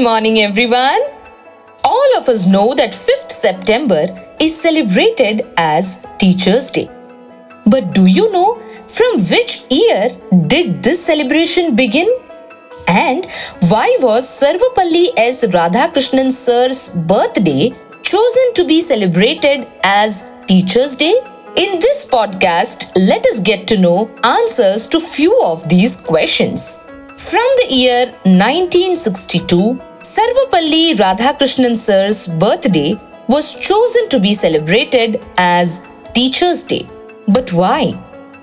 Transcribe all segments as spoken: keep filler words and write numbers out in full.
Good morning everyone! All of us know that fifth September is celebrated as Teachers' Day. But do you know from which year did this celebration begin? And why was Sarvapalli S. Radhakrishnan sir's birthday chosen to be celebrated as Teachers' Day? In this podcast, let us get to know answers to few of these questions. From the year nineteen sixty-two, Sarvapalli Radhakrishnan sir's birthday was chosen to be celebrated as Teachers' Day. But why?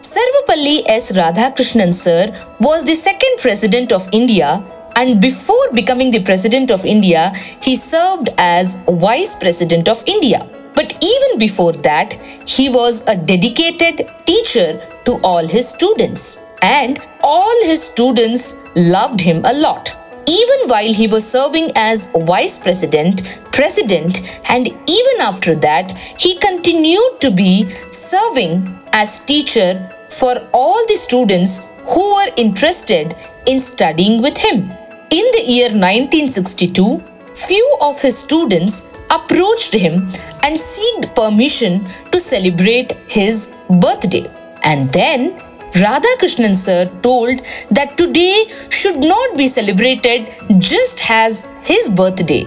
Sarvapalli S. Radhakrishnan sir was the second President of India, and before becoming the President of India, he served as Vice President of India. But even before that, he was a dedicated teacher to all his students. And all his students loved him a lot. Even while he was serving as Vice President, President, and even after that, he continued to be serving as teacher for all the students who were interested in studying with him. In the year nineteen sixty-two, few of his students approached him and sought permission to celebrate his birthday. And then Radhakrishnan sir told that today should not be celebrated just as his birthday,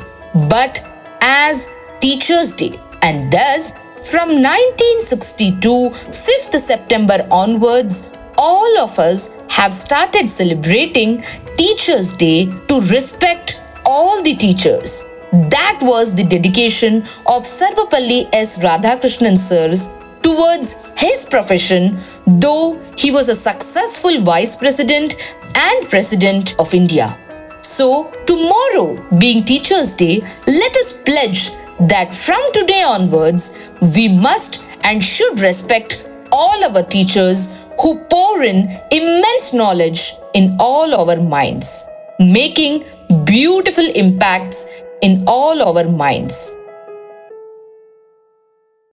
but as Teachers' Day. And thus, from nineteen sixty-two, fifth September onwards, all of us have started celebrating Teachers' Day to respect all the teachers. That was the dedication of Sarvapalli S. Radhakrishnan sir's towards his profession, though he was a successful Vice President and President of India. So, tomorrow being Teachers' Day, let us pledge that from today onwards, we must and should respect all our teachers who pour in immense knowledge in all our minds, making beautiful impacts in all our minds.